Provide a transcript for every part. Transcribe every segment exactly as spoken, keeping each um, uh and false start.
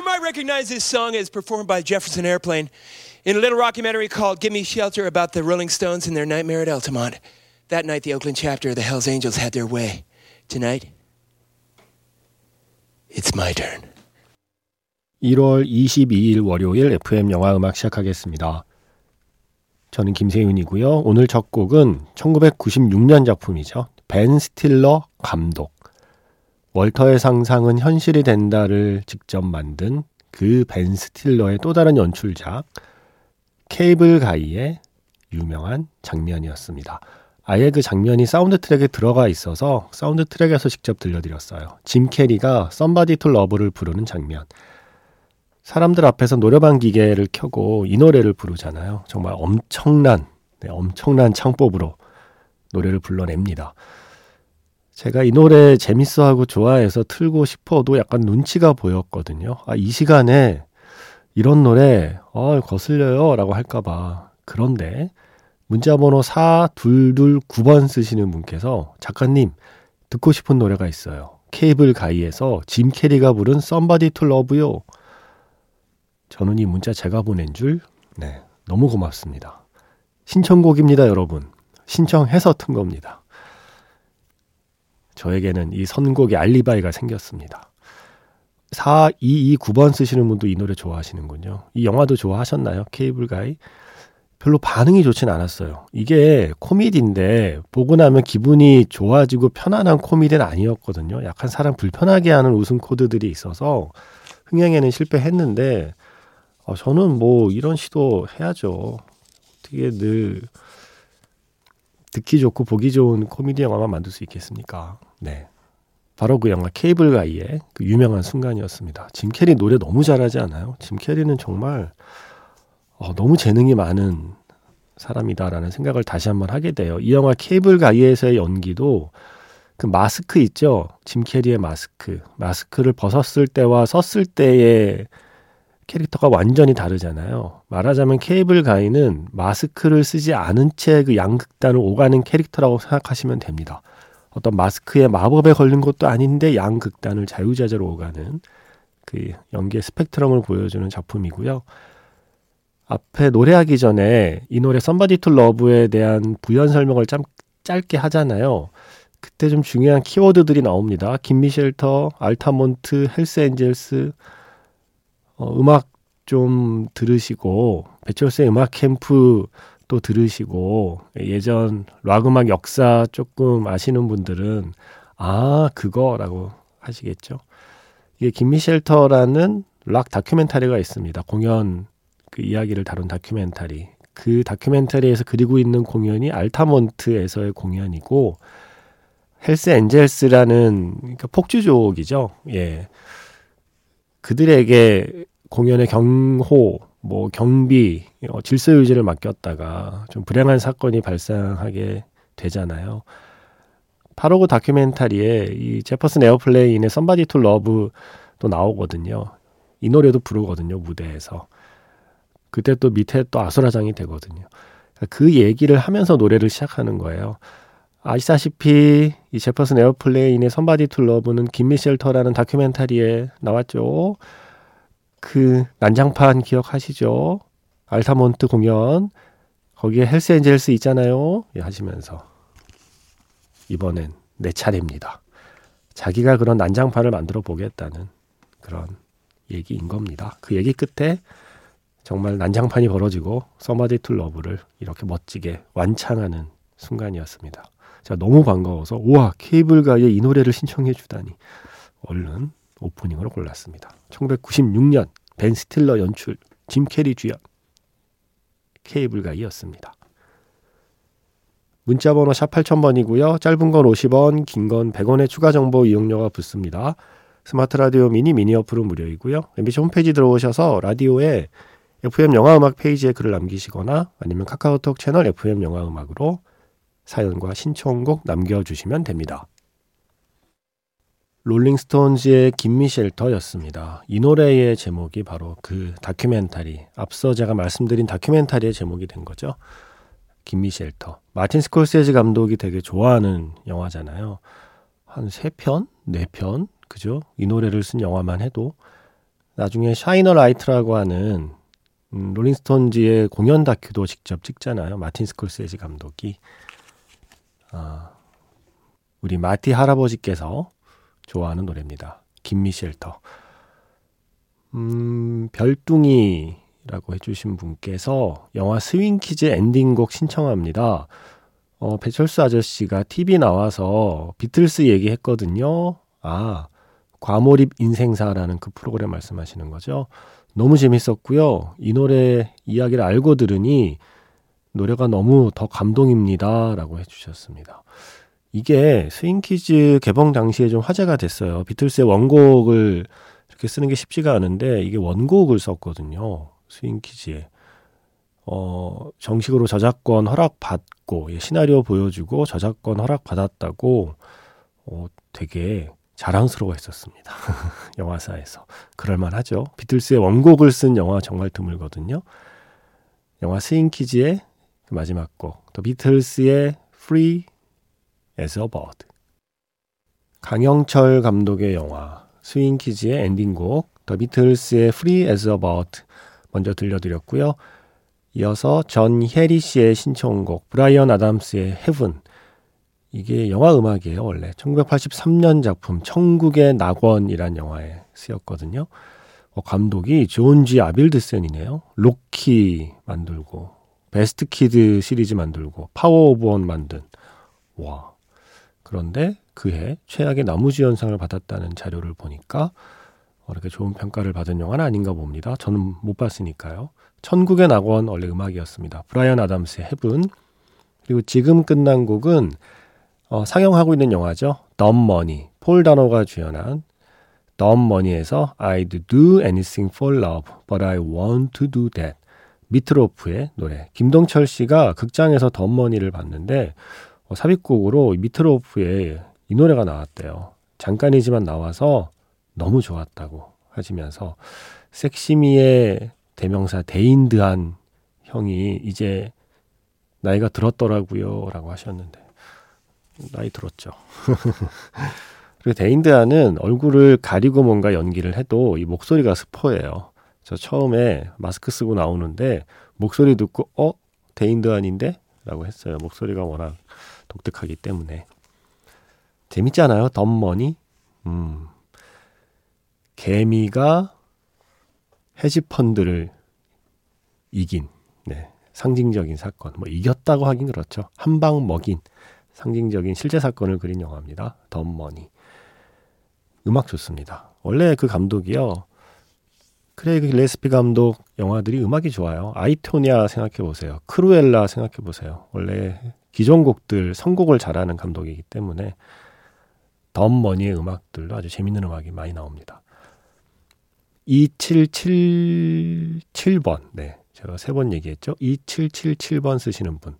You might recognize this song as performed by Jefferson Airplane in a little rockumentary called Gimme Shelter about the Rolling Stones and their nightmare at Altamont. That night, the Oakland chapter of the Hell's Angels had their way. Tonight, it's my turn. 일월 이십이일 월요일 에프엠 영화음악 시작하겠습니다. 저는 김세윤이고요. 오늘 첫 곡은 천구백구십육년 작품이죠. 벤 스틸러 감독. 월터의 상상은 현실이 된다를 직접 만든 그 벤 스틸러의 또 다른 연출작 케이블 가이의 유명한 장면이었습니다. 아예 그 장면이 사운드 트랙에 들어가 있어서 사운드 트랙에서 직접 들려드렸어요. 짐 캐리가 Somebody to Love를 부르는 장면. 사람들 앞에서 노래방 기계를 켜고 이 노래를 부르잖아요. 정말 엄청난, 네, 엄청난 창법으로 노래를 불러냅니다. 제가 이 노래 재밌어하고 좋아해서 틀고 싶어도 약간 눈치가 보였거든요. 아, 이 시간에 이런 노래 어, 거슬려요 라고 할까봐. 그런데 문자번호 사이이이구 번 쓰시는 분께서 작가님 듣고 싶은 노래가 있어요. 케이블 가이에서 짐 캐리가 부른 Somebody to Love요. 저는 이 문자 제가 보낸 줄 네, 너무 고맙습니다. 신청곡입니다, 여러분. 신청해서 튼 겁니다. 저에게는 이 선곡의 알리바이가 생겼습니다. 사이이이구 번 쓰시는 분도 이 노래 좋아하시는군요. 이 영화도 좋아하셨나요? 케이블 가이? 별로 반응이 좋진 않았어요. 이게 코미디인데 보고 나면 기분이 좋아지고 편안한 코미디는 아니었거든요. 약간 사람 불편하게 하는 웃음 코드들이 있어서 흥행에는 실패했는데 어, 저는 뭐 이런 시도 해야죠. 어떻게 늘 듣기 좋고 보기 좋은 코미디 영화만 만들 수 있겠습니까? 네, 바로 그 영화 케이블 가이의 그 유명한 순간이었습니다. 짐 캐리 노래 너무 잘하지 않아요? 짐 캐리는 정말 어, 너무 재능이 많은 사람이다라는 생각을 다시 한번 하게 돼요. 이 영화 케이블 가이에서의 연기도 그 마스크 있죠? 짐 캐리의 마스크. 마스크를 벗었을 때와 썼을 때의 캐릭터가 완전히 다르잖아요. 말하자면 케이블 가이는 마스크를 쓰지 않은 채 그 양극단을 오가는 캐릭터라고 생각하시면 됩니다. 어떤 마스크의 마법에 걸린 것도 아닌데 양극단을 자유자재로 오가는 그 연기의 스펙트럼을 보여주는 작품이고요. 앞에 노래하기 전에 이 노래 Somebody to Love에 대한 부연 설명을 참 짧게 하잖아요. 그때 좀 중요한 키워드들이 나옵니다. 김미 쉘터, 알타몬트, 헬스 엔젤스, 어, 음악 좀 들으시고 배철수의 음악 캠프 또 들으시고 예전 락 음악 역사 조금 아시는 분들은 아 그거라고 하시겠죠. 이게 김미 쉘터라는 락 다큐멘터리가 있습니다. 공연 그 이야기를 다룬 다큐멘터리. 그 다큐멘터리에서 그리고 있는 공연이 알타몬트에서의 공연이고 헬스 엔젤스라는 그러니까 폭주족이죠. 예, 그들에게 공연의 경호, 뭐 경비, 어, 질서 유지를 맡겼다가 좀 불행한 사건이 발생하게 되잖아요. 바로 그 다큐멘터리에 이 제퍼슨 에어플레인의 Somebody to Love도 나오거든요. 이 노래도 부르거든요, 무대에서. 그때 또 밑에 또 아수라장이 되거든요. 그 얘기를 하면서 노래를 시작하는 거예요. 아시다시피 이 제퍼슨 에어플레인의 Somebody to Love는 김미 쉘터라는 다큐멘터리에 나왔죠. 그 난장판 기억하시죠? 알타몬트 공연 거기에 헬스 엔젤스 있잖아요. 예, 하시면서 이번엔 내 차례입니다. 자기가 그런 난장판을 만들어 보겠다는 그런 얘기인 겁니다. 그 얘기 끝에 정말 난장판이 벌어지고 Somebody to Love를 이렇게 멋지게 완창하는 순간이었습니다. 제가 너무 반가워서 우와 케이블 가이의 이 노래를 신청해 주다니 얼른 오프닝으로 골랐습니다. 천구백구십육년 벤 스틸러 연출 짐 캐리 주연 케이블 가이였습니다. 문자번호 샵 팔천 번이고요. 짧은 건 오십 원, 긴 건 백 원의 추가 정보 이용료가 붙습니다. 스마트 라디오 미니 미니 어플은 무료이고요. 엠비씨 홈페이지 들어오셔서 라디오에 에프엠 영화음악 페이지에 글을 남기시거나 아니면 카카오톡 채널 에프엠 영화음악으로 사연과 신청곡 남겨주시면 됩니다. 롤링스톤즈의 김미 쉘터였습니다. 이 노래의 제목이 바로 그 다큐멘터리, 앞서 제가 말씀드린 다큐멘터리의 제목이 된 거죠. 김미 쉘터. 마틴 스콜세지 감독이 되게 좋아하는 영화잖아요. 한 세 편? 네 편? 그죠? 이 노래를 쓴 영화만 해도 나중에 샤이너 라이트라고 하는 음, 롤링스톤즈의 공연 다큐도 직접 찍잖아요. 마틴 스콜세지 감독이. 아, 우리 마티 할아버지께서 좋아하는 노래입니다. 김미 쉘터. 음, 별뚱이라고 해주신 분께서 영화 스윙키즈 엔딩곡 신청합니다. 어, 배철수 아저씨가 티비 나와서 비틀스 얘기했거든요. 아, 과몰입 인생사라는 그 프로그램 말씀하시는 거죠. 너무 재밌었고요. 이 노래 이야기를 알고 들으니 노래가 너무 더 감동입니다. 라고 해주셨습니다. 이게 스윙키즈 개봉 당시에 좀 화제가 됐어요. 비틀스의 원곡을 이렇게 쓰는 게 쉽지가 않은데 이게 원곡을 썼거든요. 스윙키즈에. 어, 정식으로 저작권 허락받고 시나리오 보여주고 저작권 허락받았다고 어, 되게 자랑스러워했었습니다. 영화사에서. 그럴만하죠. 비틀스의 원곡을 쓴 영화 정말 드물거든요. 영화 스윙키즈의 그 마지막 곡, 또 비틀스의 Free as a Bird. 강영철 감독의 영화 스윙키즈의 엔딩곡, 더 비틀스의 Free as a Bird 먼저 들려드렸고요. 이어서 전혜리 씨의 신청곡 브라이언 아담스의 Heaven. 이게 영화 음악이에요. 원래 천구백팔십삼 년 작품 천국의 낙원이란 영화에 쓰였거든요. 어, 감독이 존지 아빌드센이네요. 로키 만들고 베스트 키드 시리즈 만들고 파워 오브 원 만든. 와. 그런데 그해 최악의 나무주연상을 받았다는 자료를 보니까 어, 이렇게 좋은 평가를 받은 영화는 아닌가 봅니다. 저는 못 봤으니까요. 천국의 낙원 원래 음악이었습니다. 브라이언 아담스의 헤븐. 그리고 지금 끝난 곡은 어, 상영하고 있는 영화죠. Dumb Money. 폴 다노가 주연한 Dumb Money에서 I'd Do Anything for Love, but I Want to Do That. 미트로프의 노래. 김동철 씨가 극장에서 Dumb Money를 봤는데 어, 삽입곡으로 미트로프의 이 노래가 나왔대요. 잠깐이지만 나와서 너무 좋았다고 하시면서 섹시미의 대명사 대인드한 형이 이제 나이가 들었더라고요 라고 하셨는데 나이 들었죠. 그리고 데인드아는 얼굴을 가리고 뭔가 연기를 해도 이 목소리가 스포예요. 저 처음에 마스크 쓰고 나오는데 목소리 듣고 어? 데인드아인데? 라고 했어요. 목소리가 워낙 독특하기 때문에. 재밌지 않아요? 덤머니? 음. 개미가 헤지펀드를 이긴, 네, 상징적인 사건. 뭐 이겼다고 하긴 그렇죠. 한 방 먹인. 상징적인 실제 사건을 그린 영화입니다. 덤 머니. 음악 좋습니다. 원래 그 감독이요. 크레이그 길레스피 감독 영화들이 음악이 좋아요. 아이토니아 생각해보세요. 크루엘라 생각해보세요. 원래 기존곡들 선곡을 잘하는 감독이기 때문에 덤 머니의 음악들도 아주 재밌는 음악이 많이 나옵니다. 이칠칠칠 번. 네, 제가 세 번 얘기했죠. 이칠칠칠 번 쓰시는 분.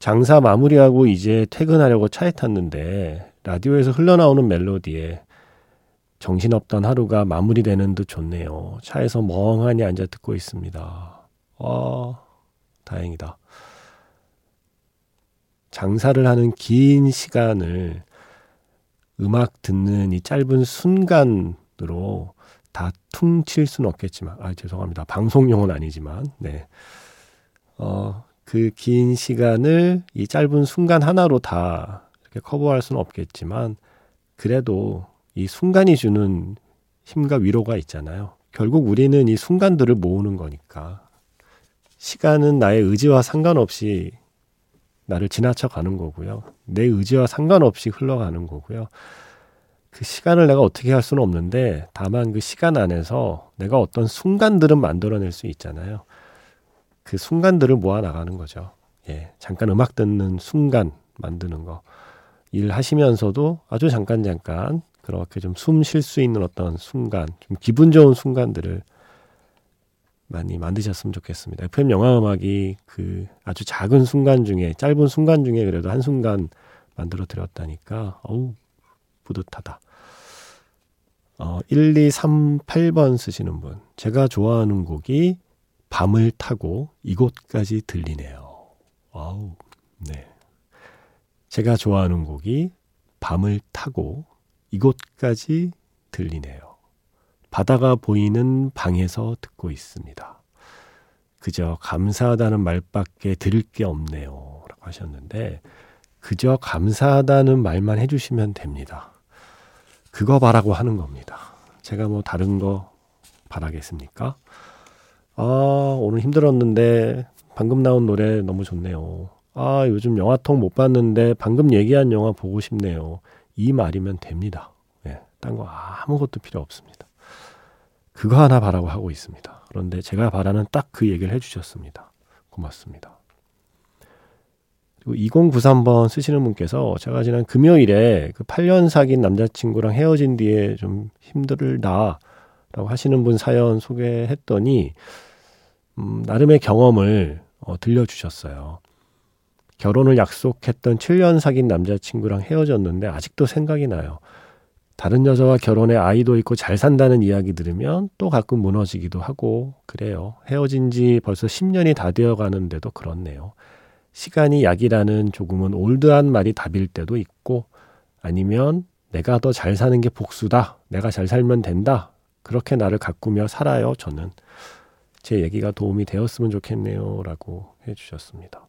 장사 마무리하고 이제 퇴근하려고 차에 탔는데 라디오에서 흘러나오는 멜로디에 정신없던 하루가 마무리되는 듯 좋네요. 차에서 멍하니 앉아 듣고 있습니다. 아, 다행이다. 장사를 하는 긴 시간을 음악 듣는 이 짧은 순간으로 다 퉁칠 수는 없겠지만, 아, 죄송합니다. 방송용은 아니지만, 네. 어... 그 긴 시간을 이 짧은 순간 하나로 다 이렇게 커버할 수는 없겠지만 그래도 이 순간이 주는 힘과 위로가 있잖아요. 결국 우리는 이 순간들을 모으는 거니까 시간은 나의 의지와 상관없이 나를 지나쳐가는 거고요. 내 의지와 상관없이 흘러가는 거고요. 그 시간을 내가 어떻게 할 수는 없는데 다만 그 시간 안에서 내가 어떤 순간들은 만들어낼 수 있잖아요. 그 순간들을 모아 나가는 거죠. 예, 잠깐 음악 듣는 순간 만드는 거. 일 하시면서도 아주 잠깐 잠깐 그렇게 좀 숨 쉴 수 있는 어떤 순간, 좀 기분 좋은 순간들을 많이 만드셨으면 좋겠습니다. 에프엠 영화음악이 그 아주 작은 순간 중에, 짧은 순간 중에 그래도 한 순간 만들어 드렸다니까 어우, 뿌듯하다. 어, 일이삼팔 번 쓰시는 분. 제가 좋아하는 곡이 밤을 타고 이곳까지 들리네요. 와우. 네. 제가 좋아하는 곡이 밤을 타고 이곳까지 들리네요. 바다가 보이는 방에서 듣고 있습니다. 그저 감사하다는 말밖에 드릴 게 없네요. 라고 하셨는데 그저 감사하다는 말만 해주시면 됩니다. 그거 바라고 하는 겁니다. 제가 뭐 다른 거 바라겠습니까? 아, 오늘 힘들었는데 방금 나온 노래 너무 좋네요. 아, 요즘 영화통 못 봤는데 방금 얘기한 영화 보고 싶네요. 이 말이면 됩니다. 예, 딴 거 아무것도 필요 없습니다. 그거 하나 바라고 하고 있습니다. 그런데 제가 바라는 딱 그 얘기를 해주셨습니다. 고맙습니다. 그리고 이공구삼 번 쓰시는 분께서 제가 지난 금요일에 그 팔 년 사귄 남자친구랑 헤어진 뒤에 좀 힘들다 라고 하시는 분 사연 소개했더니 음, 나름의 경험을 어, 들려주셨어요. 결혼을 약속했던 칠 년 사귄 남자친구랑 헤어졌는데 아직도 생각이 나요. 다른 여자와 결혼해 아이도 있고 잘 산다는 이야기 들으면 또 가끔 무너지기도 하고 그래요. 헤어진 지 벌써 십 년이 다 되어가는데도 그렇네요. 시간이 약이라는 조금은 올드한 말이 답일 때도 있고 아니면 내가 더 잘 사는 게 복수다. 내가 잘 살면 된다. 그렇게 나를 가꾸며 살아요. 저는 제 얘기가 도움이 되었으면 좋겠네요. 라고 해주셨습니다.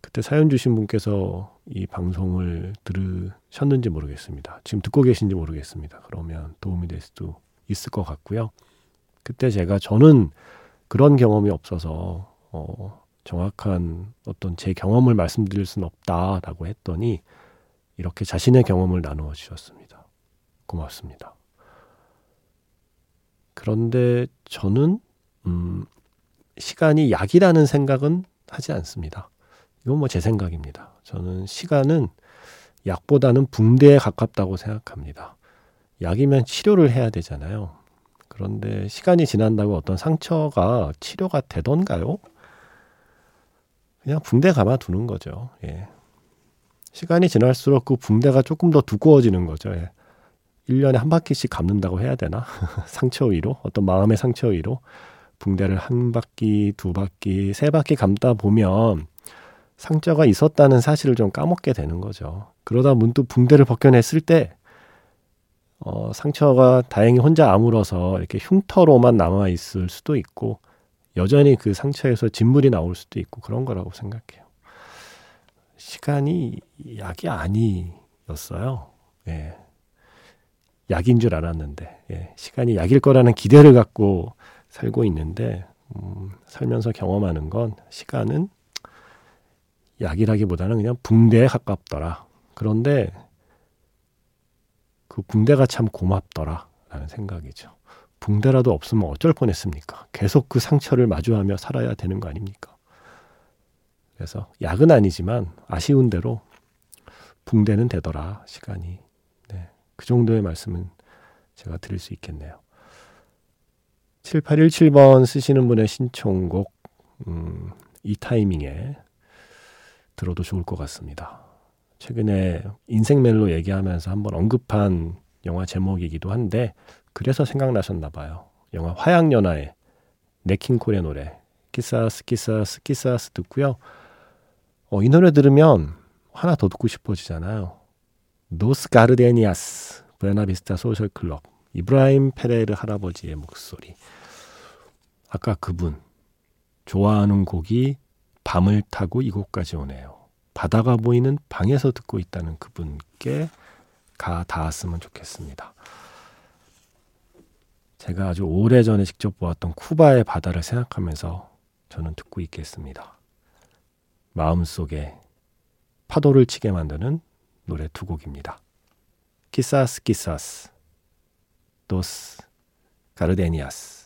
그때 사연 주신 분께서 이 방송을 들으셨는지 모르겠습니다. 지금 듣고 계신지 모르겠습니다. 그러면 도움이 될 수도 있을 것 같고요. 그때 제가 저는 그런 경험이 없어서 어, 정확한 어떤 제 경험을 말씀드릴 수는 없다라고 했더니 이렇게 자신의 경험을 나누어 주셨습니다. 고맙습니다. 그런데 저는 음, 시간이 약이라는 생각은 하지 않습니다. 이건 뭐 제 생각입니다. 저는 시간은 약보다는 붕대에 가깝다고 생각합니다. 약이면 치료를 해야 되잖아요. 그런데 시간이 지난다고 어떤 상처가 치료가 되던가요? 그냥 붕대 감아두는 거죠. 예. 시간이 지날수록 그 붕대가 조금 더 두꺼워지는 거죠. 예. 일 년에 한 바퀴씩 감는다고 해야 되나? 상처 위로, 어떤 마음의 상처 위로 붕대를 한 바퀴, 두 바퀴, 세 바퀴 감다 보면 상처가 있었다는 사실을 좀 까먹게 되는 거죠. 그러다 문득 붕대를 벗겨냈을 때 어, 상처가 다행히 혼자 아물어서 이렇게 흉터로만 남아있을 수도 있고 여전히 그 상처에서 진물이 나올 수도 있고 그런 거라고 생각해요. 시간이 약이 아니었어요. 예. 약인 줄 알았는데 예. 시간이 약일 거라는 기대를 갖고 살고 있는데 음, 살면서 경험하는 건 시간은 약이라기보다는 그냥 붕대에 가깝더라. 그런데 그 붕대가 참 고맙더라 라는 생각이죠. 붕대라도 없으면 어쩔 뻔했습니까? 계속 그 상처를 마주하며 살아야 되는 거 아닙니까? 그래서 약은 아니지만 아쉬운 대로 붕대는 되더라. 시간이. 네, 그 정도의 말씀은 제가 드릴 수 있겠네요. 칠팔일칠 번 쓰시는 분의 신청곡 음, 이 타이밍에 들어도 좋을 것 같습니다. 최근에 인생 멜로 얘기하면서 한번 언급한 영화 제목이기도 한데 그래서 생각나셨나 봐요. 영화 화양연화의 네킹콜의 노래 키사스 키사스 키사스 듣고요. 어, 이 노래 들으면 하나 더 듣고 싶어지잖아요. 도스 가르데니아스 부에나비스타 소셜 클럽 이브라임 페레르 할아버지의 목소리. 아까 그분 좋아하는 곡이 밤을 타고 이곳까지 오네요. 바다가 보이는 방에서 듣고 있다는 그분께 가 닿았으면 좋겠습니다. 제가 아주 오래전에 직접 보았던 쿠바의 바다를 생각하면서 저는 듣고 있겠습니다. 마음속에 파도를 치게 만드는 노래 두 곡입니다. 키사스 키사스 도스 가르데니아스.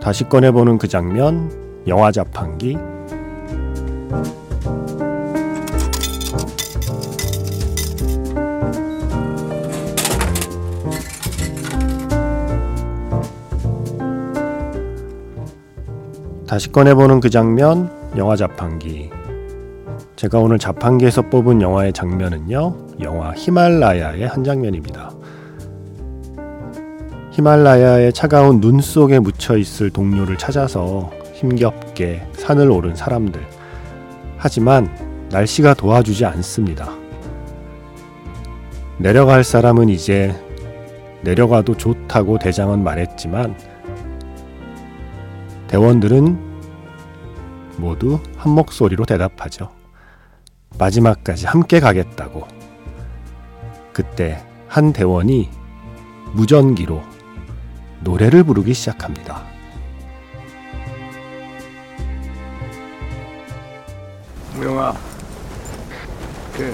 다시 꺼내보는 그 장면, 영화 자판기. 다시 꺼내보는 그 장면, 영화 자판기. 제가 오늘 자판기에서 뽑은 영화의 장면은요, 영화 히말라야의 한 장면입니다. 히말라야의 차가운 눈 속에 묻혀 있을 동료를 찾아서 힘겹게 산을 오른 사람들. 하지만 날씨가 도와주지 않습니다. 내려갈 사람은 이제 내려가도 좋다고 대장은 말했지만 대원들은 모두 한 목소리로 대답하죠. 마지막까지 함께 가겠다고. 그때 한 대원이 무전기로 노래를 부르기 시작합니다. 우영아, 그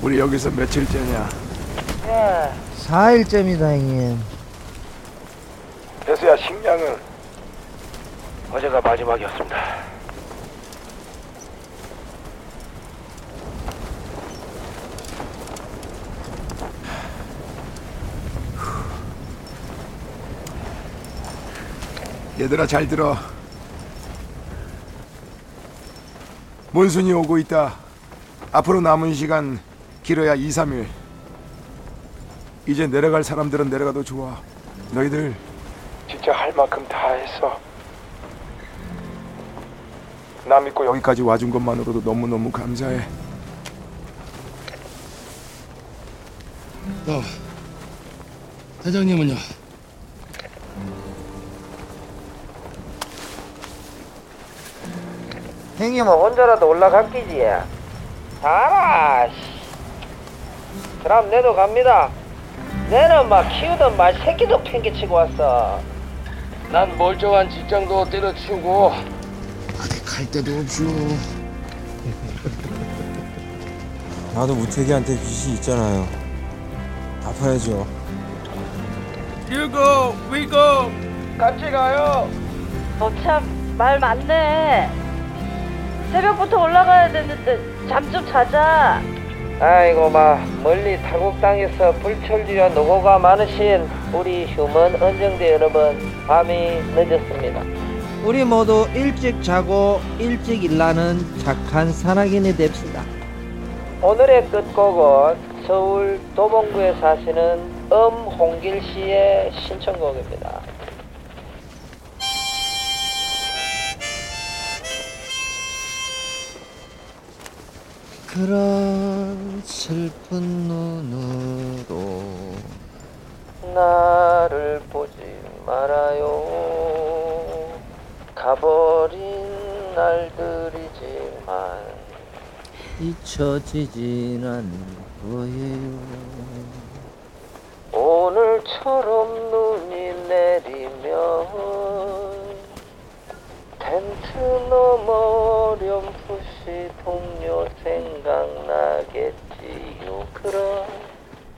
우리 여기서 며칠째냐? 예, 사일째입니다 형님. 대수야, 식량은 어제가 마지막이었습니다. 얘들아 잘 들어. 몬순이 오고 있다. 앞으로 남은 시간 길어야 이, 삼 일. 이제 내려갈 사람들은 내려가도 좋아. 너희들 진짜 할 만큼 다 했어. 나 믿고 여기까지 와준 것만으로도 너무너무 감사해. 어, 회장님은요? 형님은 혼자라도 올라갈 끼지. 알아. 그럼 내도 갑니다. 내는 막 키우던 말 새끼도 팽개치고 왔어. 난 멀쩡한 직장도 때려치우고 어디 갈 데도 없어. 나도 무태기한테 빚이 있잖아요. 갚아야죠. 일곱, 위고 같이 가요. 너 참 말 많네. 새벽부터 올라가야 되는데 잠 좀 자자. 아이고 마, 멀리 타국 땅에서 불철주야 노고가 많으신 우리 휴먼 언정대 여러분, 밤이 늦었습니다. 우리 모두 일찍 자고 일찍 일하는 착한 산악인이 됩시다. 오늘의 끝곡은 서울 도봉구에 사시는 음 홍길 씨의 신청곡입니다. 그런 슬픈 눈으로 나를 보지 말아요. 가버린 날들이지만 잊혀지진 않을 거예요. 오늘처럼 눈이 내리면 텐트 넘어 어렴풋이 동료 생각나겠지요. 그런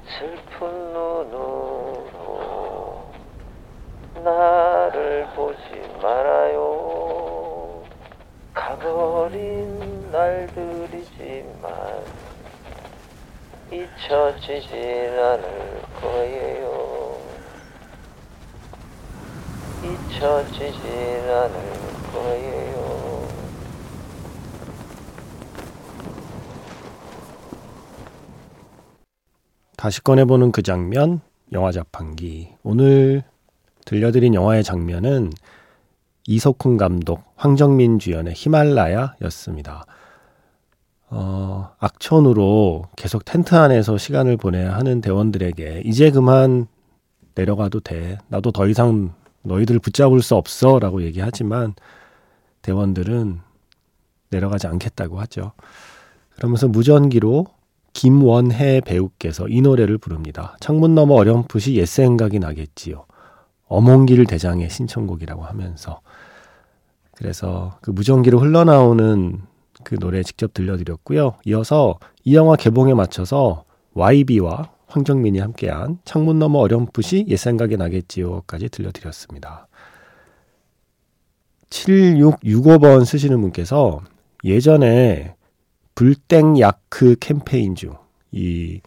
슬픈 눈으로 나를 보지 말아요. 가버린 날들이지만 잊혀지진 않을 거예요. 잊혀지진 않을 거예요. 다시 꺼내보는 그 장면, 영화 자판기. 오늘 들려드린 영화의 장면은 이석훈 감독, 황정민 주연의 히말라야였습니다. 어, 악천후로 계속 텐트 안에서 시간을 보내야 하는 대원들에게 이제 그만 내려가도 돼. 나도 더 이상 너희들 붙잡을 수 없어 라고 얘기하지만 대원들은 내려가지 않겠다고 하죠. 그러면서 무전기로 김원혜 배우께서 이 노래를 부릅니다. 창문 너머 어렴풋이 옛 생각이 나겠지요. 엄홍길 대장의 신청곡이라고 하면서, 그래서 그 무전기로 흘러나오는 그 노래 직접 들려드렸고요. 이어서 이 영화 개봉에 맞춰서 와이비와 황정민이 함께한 창문 너머 어렴풋이 옛 생각이 나겠지요까지 들려드렸습니다. 칠육육오 번 쓰시는 분께서 예전에 불땡야크 캠페인 중, 이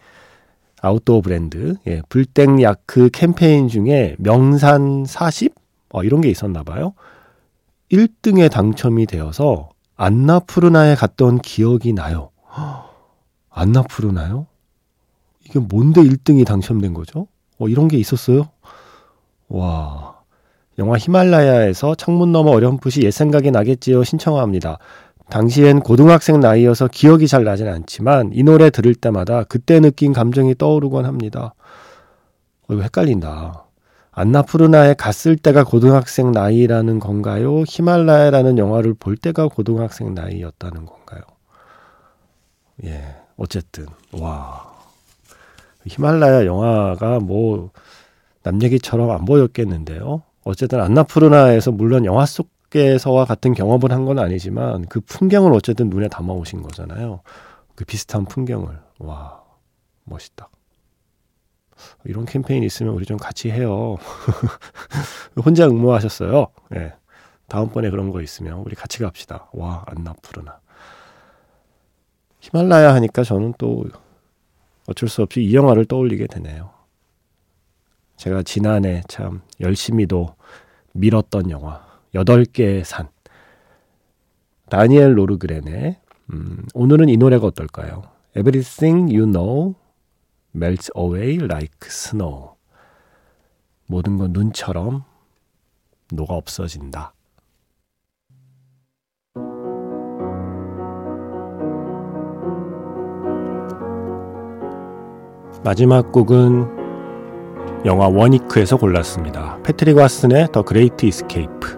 아웃도어 브랜드, 예, 불땡야크 캠페인 중에 명산 사십? 어, 이런 게 있었나 봐요. 일 등에 당첨이 되어서 안나푸르나에 갔던 기억이 나요. 허, 안나푸르나요? 이게 뭔데 일 등이 당첨된 거죠? 어, 이런 게 있었어요? 와... 영화 히말라야에서 창문 너머 어렴풋이 옛 생각이 나겠지요 신청합니다. 당시엔 고등학생 나이여서 기억이 잘 나진 않지만 이 노래 들을 때마다 그때 느낀 감정이 떠오르곤 합니다. 어, 이거 헷갈린다. 안나푸르나에 갔을 때가 고등학생 나이라는 건가요? 히말라야라는 영화를 볼 때가 고등학생 나이였다는 건가요? 예, 어쨌든 와 히말라야 영화가 뭐 남 얘기처럼 안 보였겠는데요. 어쨌든 안나푸르나에서 물론 영화 속에서와 같은 경험을 한 건 아니지만 그 풍경을 어쨌든 눈에 담아오신 거잖아요. 그 비슷한 풍경을. 와 멋있다. 이런 캠페인 있으면 우리 좀 같이 해요. 혼자 응모하셨어요. 네. 다음번에 그런 거 있으면 우리 같이 갑시다. 와 안나푸르나. 히말라야 하니까 저는 또 어쩔 수 없이 이 영화를 떠올리게 되네요. 제가 지난해 참 열심히도 밀었던 영화 여덟 개의 산 다니엘 로르그렌의 음, 오늘은 이 노래가 어떨까요? Everything you know melts away like snow. 모든 건 눈처럼 녹아 없어진다. 마지막 곡은 영화 원이크에서 골랐습니다. 패트릭 왓슨의 더 그레이트 이스케이프.